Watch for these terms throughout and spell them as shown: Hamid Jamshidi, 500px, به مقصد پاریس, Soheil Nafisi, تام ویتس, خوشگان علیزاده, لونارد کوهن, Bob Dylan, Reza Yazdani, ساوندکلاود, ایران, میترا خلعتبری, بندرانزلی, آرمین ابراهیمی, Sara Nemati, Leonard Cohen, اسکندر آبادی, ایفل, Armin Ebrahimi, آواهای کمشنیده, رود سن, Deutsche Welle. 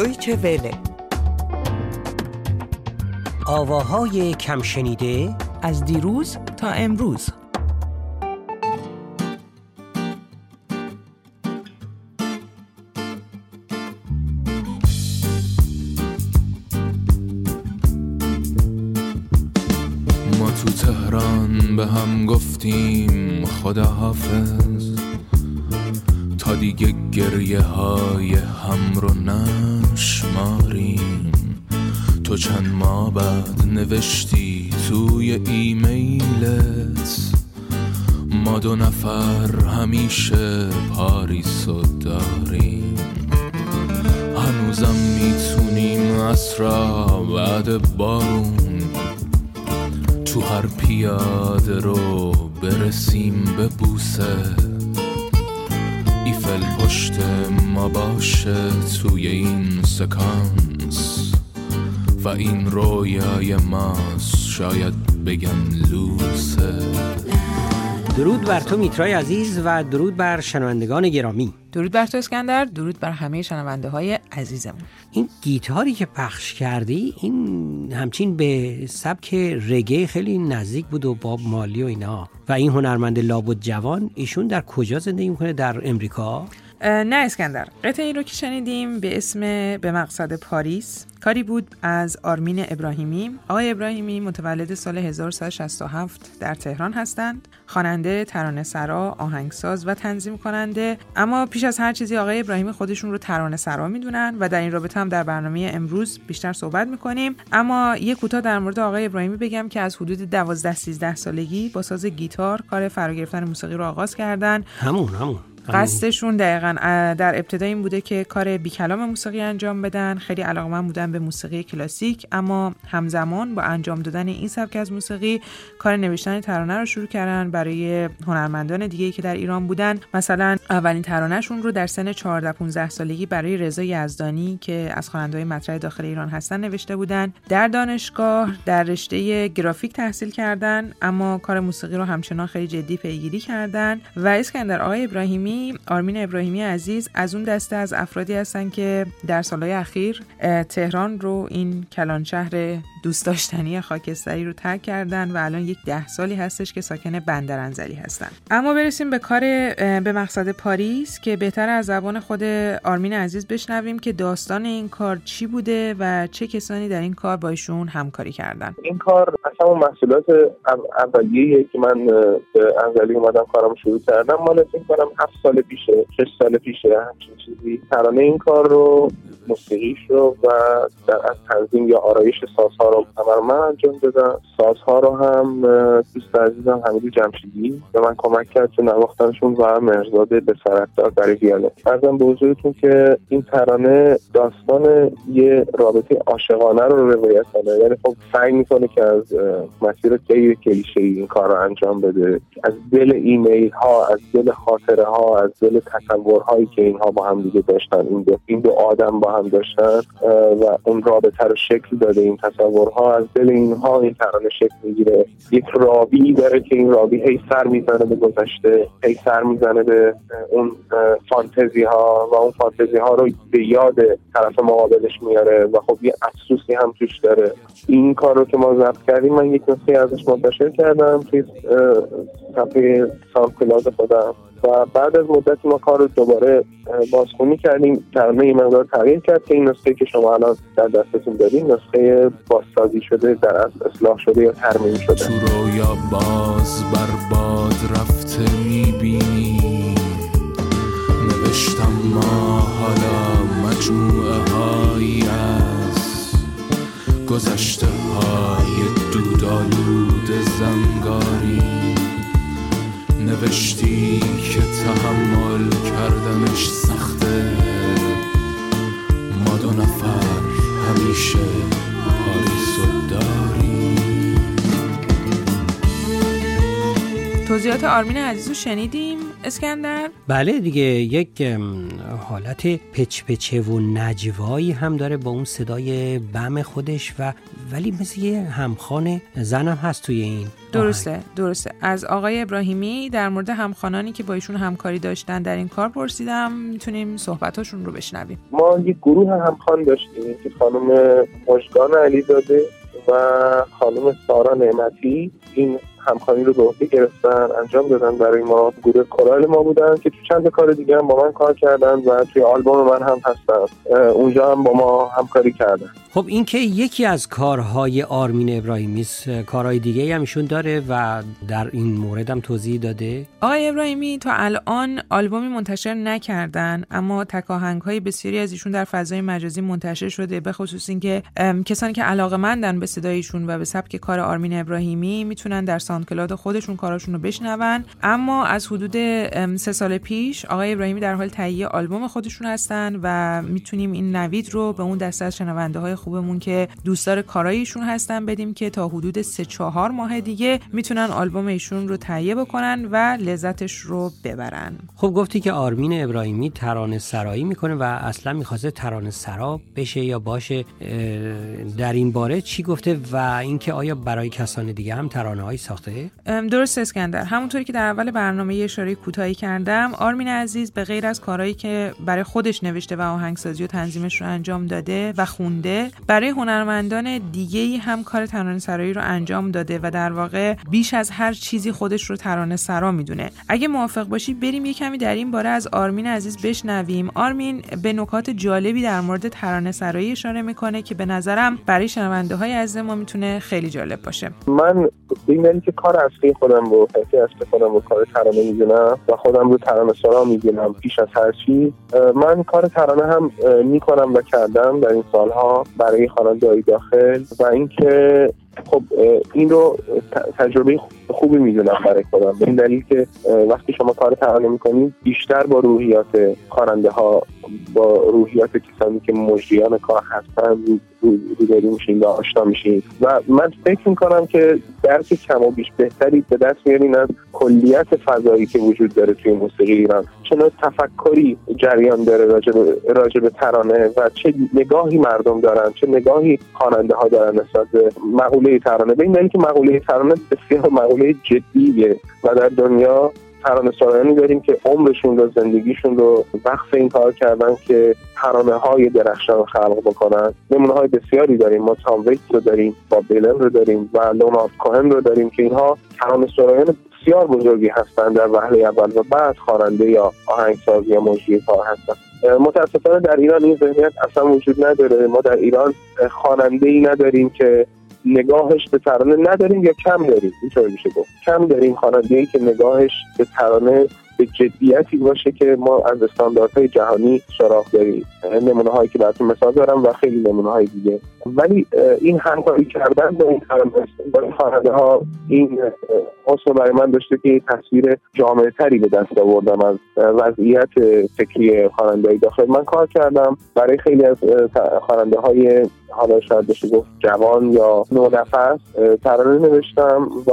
دویچه وله. آواهای کم شنیده از دیروز تا امروز. ما تو تهران به هم گفتیم خداحافظ تا دیگه گریه های هم رو نشماریم. تو چند ماه بعد نوشتی توی ایمیلت ما دو نفر همیشه پاریسو داریم. هنوزم میتونیم اسرا بعد بارون تو هر پیاده رو برسیم به بوسه. ایفل پشت ما باشه توی این سکانس و این رویای ماست، شاید بگم لوسه. درود بر تو میترای عزیز و درود بر شنوندگان گرامی. درود بر تو اسکندر، درود بر همه شنونده های عزیزمون. این گیتاری که پخش کردی این همچین به سبک رگه خیلی نزدیک بود و باب مالی و اینا. و این هنرمند لابد جوان ایشون در کجا زندگی میکنه؟ در امریکا؟ نه اسکندر، قطعی رو که شنیدیم به اسم به مقصد پاریس کاری بود از آرمین ابراهیمی. آقای ابراهیمی متولد سال 1967 در تهران هستند، خواننده، ترانه‌سرا، آهنگساز و تنظیم کننده. اما پیش از هر چیزی آقای ابراهیمی خودشون رو ترانه‌سرا میدونن و در این رابطه هم در برنامه امروز بیشتر صحبت میکنیم. اما یه کوتاه در مورد آقای ابراهیمی بگم که از حدود 12-13 سالگی با ساز گیتار کار فراگرفتن موسیقی رو آغاز کردن. همون قصدشون دقیقاً در ابتدا این بوده که کار بیکلام موسیقی انجام بدن. خیلی علاقه‌مند بودن به موسیقی کلاسیک، اما همزمان با انجام دادن این سبک از موسیقی کار نوشتن ترانه رو شروع کردن برای هنرمندان دیگه‌ای که در ایران بودن. مثلا اولین ترانه‌شون رو در سن 14-15 سالگی برای رضا یزدانی که از خواننده‌های مطرح داخل ایران هستن نوشته بودن. در دانشگاه در رشته گرافیک تحصیل کردن، اما کار موسیقی رو همچنان خیلی جدی پیگیری کردن. و اسکندر، آقای ابراهیمی، آرمین ابراهیمی عزیز، از اون دسته از افرادی هستن که در سالهای اخیر تهران رو، این کلان شهر دوست داشتنی خاکستری رو ترک کردن و الان 10 سالی هستش که ساکن بندرانزلی هستن. اما برسیم به کار به مقصد پاریس که بهتر از زبان خود آرمین عزیز بشنویم که داستان این کار چی بوده و چه کسانی در این کار با ایشون همکاری کردن. این کار اصلا اون محصولات اولیه که من به انزلی اومدم کارم شروع کردم مال این کارم 6 سال پیشه همچین چیزی. ترانه این کار رو، موسیقیش رو و از تنظیم یا آرایش سازها رو من انجام دادم. سازها رو هم دوست عزیزم حمید جمشیدی به من کمک کرد تو نواختنشون و مرزاد به سرکتار برای ویاله. فرضاً به حضورتون که این ترانه داستان یه رابطه عاشقانه رو روایت کنه. یعنی خب سعی میکنه که از مسیر طی کلیشه‌ای این کار رو انجام بده، از دل ایمیل ها، از دل خاطره ها، از دل تصورهایی که اینها با هم دیگه داشتن، این دو آدم با هم داشتن و اون رابطه رو شکل داده. این تصورها از دل اینها این ترانه شکل میگیره. یک رابی داره که این رابی هی سر میزنه به گذشته، هی سر میزنه به اون فانتزی ها و اون فانتزی ها رو به یاد طرف مقابلش میاره و خب یه افسوسی هم توش داره. این کار رو که ما ضبط کردیم من یک نسخه ازش منتشر کردم توی صفحه ساوندکلاود خودم و بعد از مدتی ما کار رو دوباره بازخوانی کردیم. ترانه این مقدار تغییر کرد که این نسخه که شما الان در دستتون دارین نسخه بازسازی شده، در اصل اصلاح شده یا ترمیم شده. تو رویا باز بر باد رفته میبینی، نوشتم ما حالا مجموعه هایی از گذشته های دودآلود زنگاری. نوشتی که تحمل کردنش سخته، ما دو نفر همیشه پاریسو داریم. توضیحات صحبت آرمین عزیزو شنیدیم اسکندر؟ بله دیگه، یک حالت پچپچه و نجوایی هم داره با اون صدای بم خودش و ولی مثل یه همخوان زنم هست توی این. درسته. از آقای ابراهیمی در مورد همخوانانی که با ایشون همکاری داشتن در این کار پرسیدم، میتونیم صحبتاشون رو بشنویم. ما یک گروه همخوان داشتیم که خانم خوشگان علیزاده و خانم سارا نعمتی این همخوانی رو به عهده گرفتن، انجام دادن برای ما. گروه کورال ما بودن که تو چند کار دیگه هم با من کار کردن و توی آلبوم من هم هستن، اونجا هم با ما همکاری کردن. خب این که یکی از کارهای آرمین ابراهیمی است، کارهای دیگه هم ایشون داره و در این مورد هم توضیح داده. آقای ابراهیمی تا الان آلبومی منتشر نکردن، اما تکاهنگ‌های بسیاری از ایشون در فضای مجازی منتشر شده، به خصوص اینکه کسانی که علاقه‌مندن به صدای ایشون و به سبک کار آرمین ابراهیمی میتونن در ساندکلاد خودشون کاراشون رو بشنون. اما از حدود 3 سال پیش آقای ابراهیمی در حال تهیه آلبوم خودشون هستن و میتونیم این نوید رو به اون دسته از شنونده‌های خوبمون که دوستدار کارای ایشون هستن بدیم که تا حدود 3-4 ماه دیگه میتونن آلبوم ایشون رو تهیه بکنن و لذتش رو ببرن. خب گفتی که آرمین ابراهیمی ترانه سرایی میکنه و اصلا میخواسته ترانه سرا بشه یا باشه، در این باره چی گفته و اینکه آیا برای کسان دیگه هم ترانه‌های ساخته؟ درسته اسکندر، همونطوری که در اول برنامه اشاره کوتاهی کردم، آرمین عزیز به غیر از کارهایی که برای خودش نوشته و آهنگسازی و تنظیمش رو انجام داده و خونده، برای هنرمندان دیگه‌ای هم کار ترانه سرایی رو انجام داده و در واقع بیش از هر چیزی خودش رو ترانه سرا میدونه. اگه موافق باشی بریم یه کمی در این باره از آرمین عزیز بشنویم. آرمین به نکات جالبی در مورد ترانه سرایی اشاره میکنه که به نظرم برای شنونده‌های عزیز ما میتونه خیلی جالب باشه. من ببینید که کار اصلی خودم رو کار ترانه میدونم و خودم رو ترانه سرا میدونم پیش از هر چیز. من کار ترانه هم میکنم و کردم در این سالها برای خواننده‌های داخل و اینکه خب این رو تجربه خوبی میدونم برای خودم، به این دلیل که وقتی شما کار ترانه میکنید بیشتر با روحیات خواننده ها، با روحیات کسانی که مجریان کار هستن روبرو میشین و آشنا میشین و من فکر میکنم که درک کم و بیش بهتری به دست میارین از کلیت فضایی که وجود داره توی موسیقی ایران. چنان تفکری جریان داره راجع به ترانه و چه نگاهی مردم دارن، چه نگاهی خواننده ها دارن نسبت به مقوله ترانه. به این دلیل که مقوله ترانه بسیار مقوله جدیه و در دنیا ترانه سرایانی داریم که عمرشون رو، زندگیشون رو وقف این کار کردن که ترانه های درخشان خلق بکنن. نمونه های بسیاری داریم، ما تام ویتس رو داریم، باب دیلن رو داریم و لونارد کوهن رو داریم که اینها ترانه سرایان بسیار بزرگی هستند در وهله اول و بعد خواننده یا آهنگساز یا مجری کار هستند. متاسفانه در ایران این ذهنیت اصلا وجود نداره. ما در ایران خواننده‌ای نداریم که نگاهش به ترانه نداریم یا کم داریم، اینطوری میشه گفت کم داریم. خواننده‌ای که نگاهش به ترانه به جدیتی باشه که ما از استانداردهای جهانی سراغ داریم. نمونه هایی که براتون مثال دارم و خیلی نمونه های دیگه، ولی این همکاری کردن با این خواننده ها این اصلا برای من داشته که تصویر جامع تری به دست آوردم از وضعیت فکری خواننده‌های داخل. من کار کردم برای خیلی از خواننده‌های حالا شاید بشه گفت جوان یا نونفس ترانه نوشتم و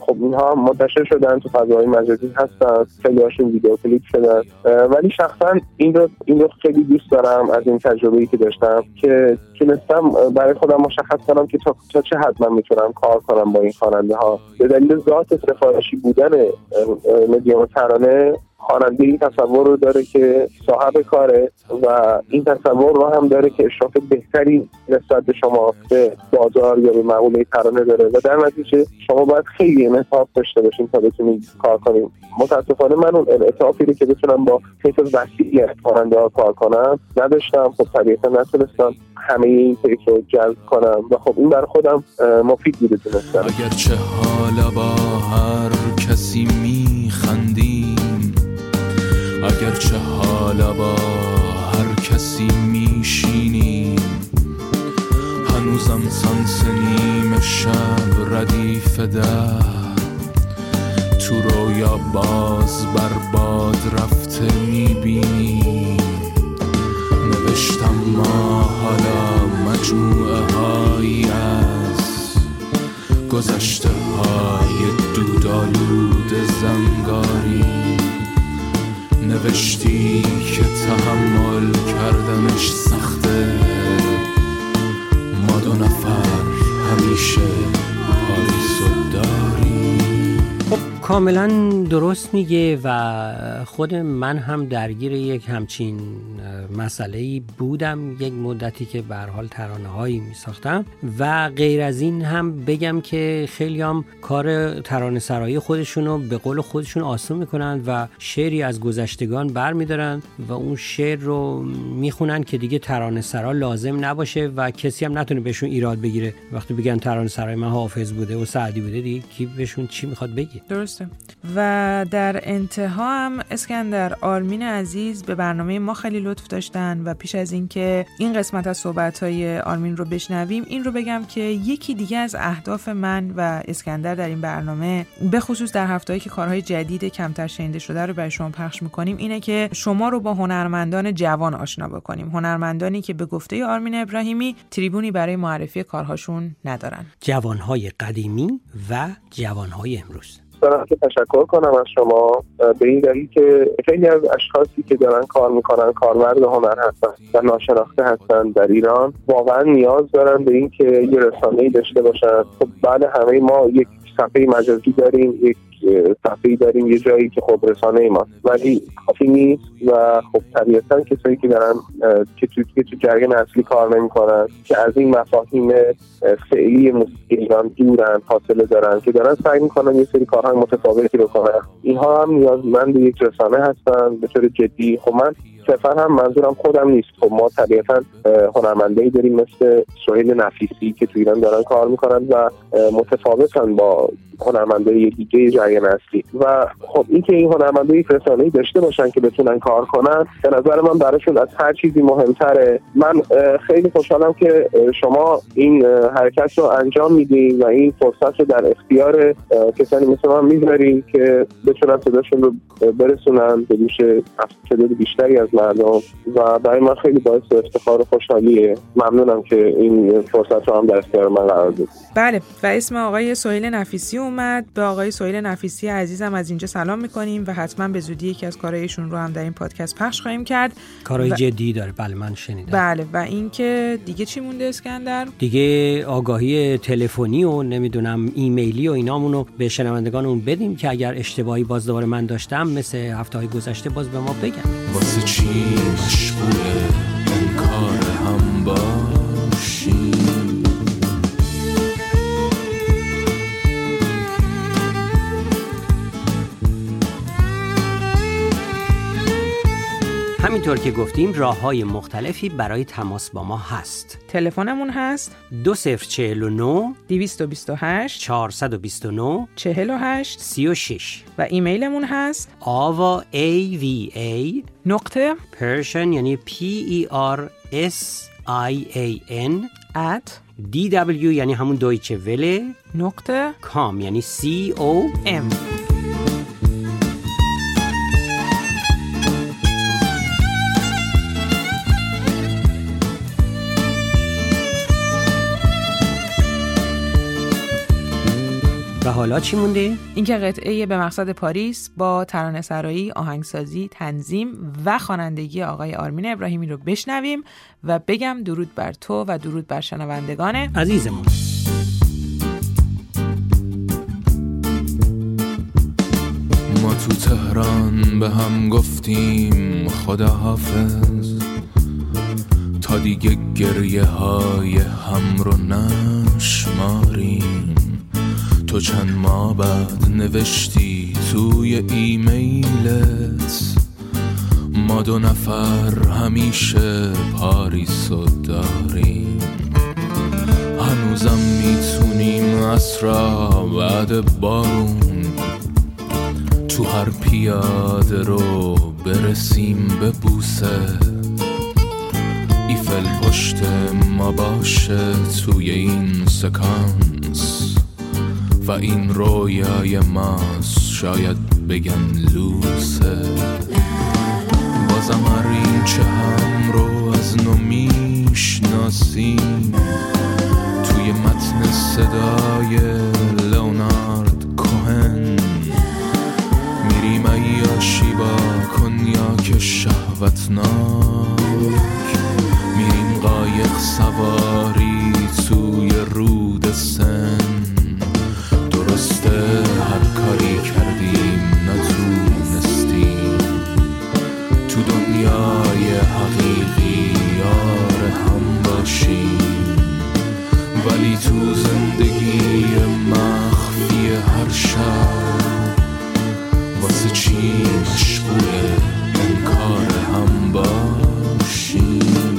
خب اینها منتشر شدن، تو فضاهای مجازی هستن، خیلی هاشون ویدیو کلیپ شدن. ولی شخصا این رو خیلی دوست دارم از این تجربه‌ای که داشتم که تونستم برای خودم مشخص کنم که تا چه حد من میتونم کار کنم با این خواننده ها. به دلیل ذات سفارشی بودن مدیوم ترانه، خواننده این تصور رو داره که صاحب کاره و این تصور رو هم داره که اشراف بهتری نسبت به شما به بازار یا به مقوله ترانه داره و در نتیجه شما باید خیلی انعطاف داشته باشین تا بتونید کار کنیم. متاسفانه من اون انعطافی رو که بتونم با طیف وسیعی از خواننده‌ها کار کنم نداشتم. خب طبیعتا نتونستم همه این طیف رو جذب کنم و خب این برای خودم مفید بوده تونستم. اگرچه حالا با هر کسی میخندیم، اگرچه حالا با هر کسی میشینیم، هنوزم سانس نیم شب ردیف ده، تو رویا باز بر باد رفته میبینیم. نوشتم ما حالا مجموعه هایی از گذشته های دودآلود زمان، کشتی که تحمل کردنش سخته، ما دو نفر همیشه پاریسو داریم. خب کاملا درست میگه و خود من هم درگیر یک همچین مسئله‌ای بودم یک مدتی که به هر حال ترانه‌هایی می‌ساختم و غیر از این هم بگم که خیلی هم کار ترانه‌سرایی خودشونو به قول خودشون آسون می‌کنن و شعری از گذشتگان برمی‌دارن و اون شعر رو می‌خونن که دیگه ترانه‌سرا لازم نباشه و کسی هم نتونه بهشون ایراد بگیره. وقتی بگن ترانه‌سرای من حافظ بوده و سعدی بوده، دیگه کی بهشون چی می‌خواد بگه؟ درسته. و در انتها هم اسکندر آرمین عزیز به برنامه ما خیلی لطف داشت و پیش از اینکه این قسمت از صحبت‌های آرمین رو بشنویم، این رو بگم که یکی دیگه از اهداف من و اسکندر در این برنامه، به خصوص در هفته‌ای که کارهای جدید کمتر شنیده شده رو برای شما پخش می‌کنیم، اینه که شما رو با هنرمندان جوان آشنا بکنیم، هنرمندانی که به گفته آرمین ابراهیمی تریبونی برای معرفی کارهاشون ندارن، جوان‌های قدیمی و جوان‌های امروز. دارم که تشکر کنم از شما به این دلیل که خیلی از اشخاصی که دارن کار میکنن، کارمند هنر هستن و ناشناخته هستن در ایران، واقعا نیاز دارن به این که یه رسانه‌ای داشته باشن. خب بعد همه ما یک صفحه مجازی داریم، یک صفحه‌ای داریم، یه جایی که خب رسانه ما، ولی کافی نیست و خب طبیعتاً کسایی که دارن که تو جریان اصلی کار نمی‌کنن، که از این مفاهیم فعلی موسیقی ایران دورن، فاصله دارن، که دارن سعی می‌کنن یه سری کارهای متفاوتی بکنن، اینها هم نیازمند یک رسانه هستن به طور جدی. خب من صرفاً هم منظورم خودم نیست، خب ما طبیعتاً هنرمندایی داریم مثل سهیل نفیسی که تو ایران دارن کار می‌کنن و متفاوتن با هنرمندای دیگه جریان اصلی، و خب اینکه این هنرمندای رسانه‌ای داشته باشن که بتونن کار کنن، به نظر من براشون از هر چیزی مهمتره. من خیلی خوشحالم که شما این حرکت رو انجام میدین و این فرصت رو در اختیار کسانی مثل من میذارین که بتونن صداشون رو برسونن به گوش تعداد بیشتری از مردم و برای من خیلی باعث افتخار و خوشحالیه. ممنونم که این فرصت رو هم در اختیار من قرار دادید. بله، و اسم آقای سهیل نفیسی اومد. به آقای سهیل نفیسی عزیزم از اینجا سلام میکنیم و حتما به زودی یکی از کارایشون رو هم در این پادکست پخش خواهیم کرد. کارای جدی داره، بله من شنیدم. بله، و اینکه دیگه چی مونده اسکندر؟ دیگه آگاهی تلفنی و نمیدونم ایمیلی و اینامون رو به شنوندگانمون بدیم که اگر اشتباهی باز دوباره من داشتم مثل هفته‌های گذشته باز به ما بگن. واسه چی مشغوله این کار هم باشی؟ همینطور که گفتیم راه‌های مختلفی برای تماس با ما هست. تلفنمون هست 2049 228 429 48 36 و ایمیلمون هست ava.persian یعنی persian @dw یعنی همون دویچه وله .com یعنی com. و حالا چی مونده؟ اینکه قطعه به مقصد پاریس با ترانه‌سرایی، آهنگسازی، تنظیم و خوانندگی آقای آرمین ابراهیمی رو بشنویم و بگم درود بر تو و درود بر شنوندگان عزیزمون. ما تو تهران به هم گفتیم خداحافظ تا دیگه گریه های هم رو نشماریم. تو چند ماه بعد نوشتی توی ایمیلت ما دو نفر همیشه پاریسو داریم. هنوزم میتونیم عصرا بعد بارون تو هر پیاده رو برسیم به بوسه. ایفل پشت ما باشه توی این سکانس و این رویای ماست، شاید بگم لوسه. بازم هر این چه هم رو از نو میشناسیم توی متن صدای لئونارد کوهن میریم عیاشی با کنیاک شهوتناک میریم قایق سواری توی رود سن. درسته هر کاری کردیم نتونستیم تو دنیای حقیقی یار هم باشیم، ولی تو زندگی مخفی هر شب واسه چی مشغول انکار هم باشیم.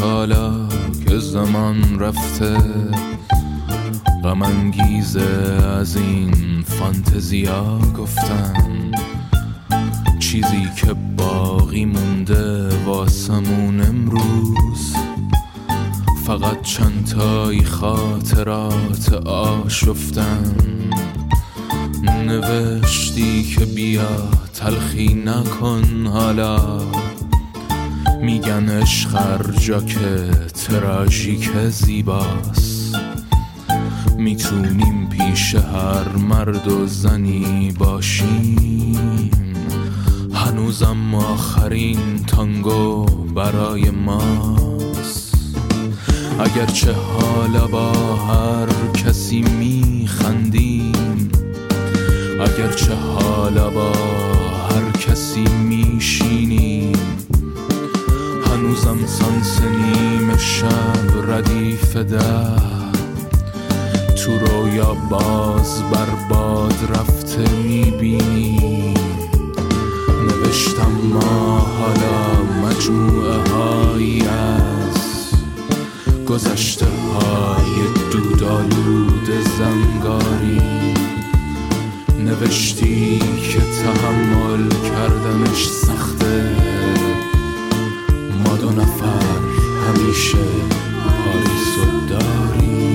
حالا که زمان رفته غم انگیزه از این فانتزیا گفتم، چیزی که باقی مونده واسمون امروز فقط چند تایی خاطرات آشفتن. نوشتی که بیا تلخی نکن، حالا میگن عشق هر جا که تراژیک زیباست، میتونیم پیش هر مرد و زنی باشیم. هنوزم آخرین تانگو برای ماست، اگرچه حالا با هر کسی میخندیم، اگرچه حالا با هر کسی میشینیم. هنوزم سانس نیم شب ردیف ده تو رویا باز بر باد رفته میبینی. نوشتم ما حالا مجموعه هایی از گذشته های دودآلود زنگاری، نوشتی که تحمل کردنش سخته. دو نفر همیشه پاریس رو داری.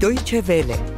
دویچه وله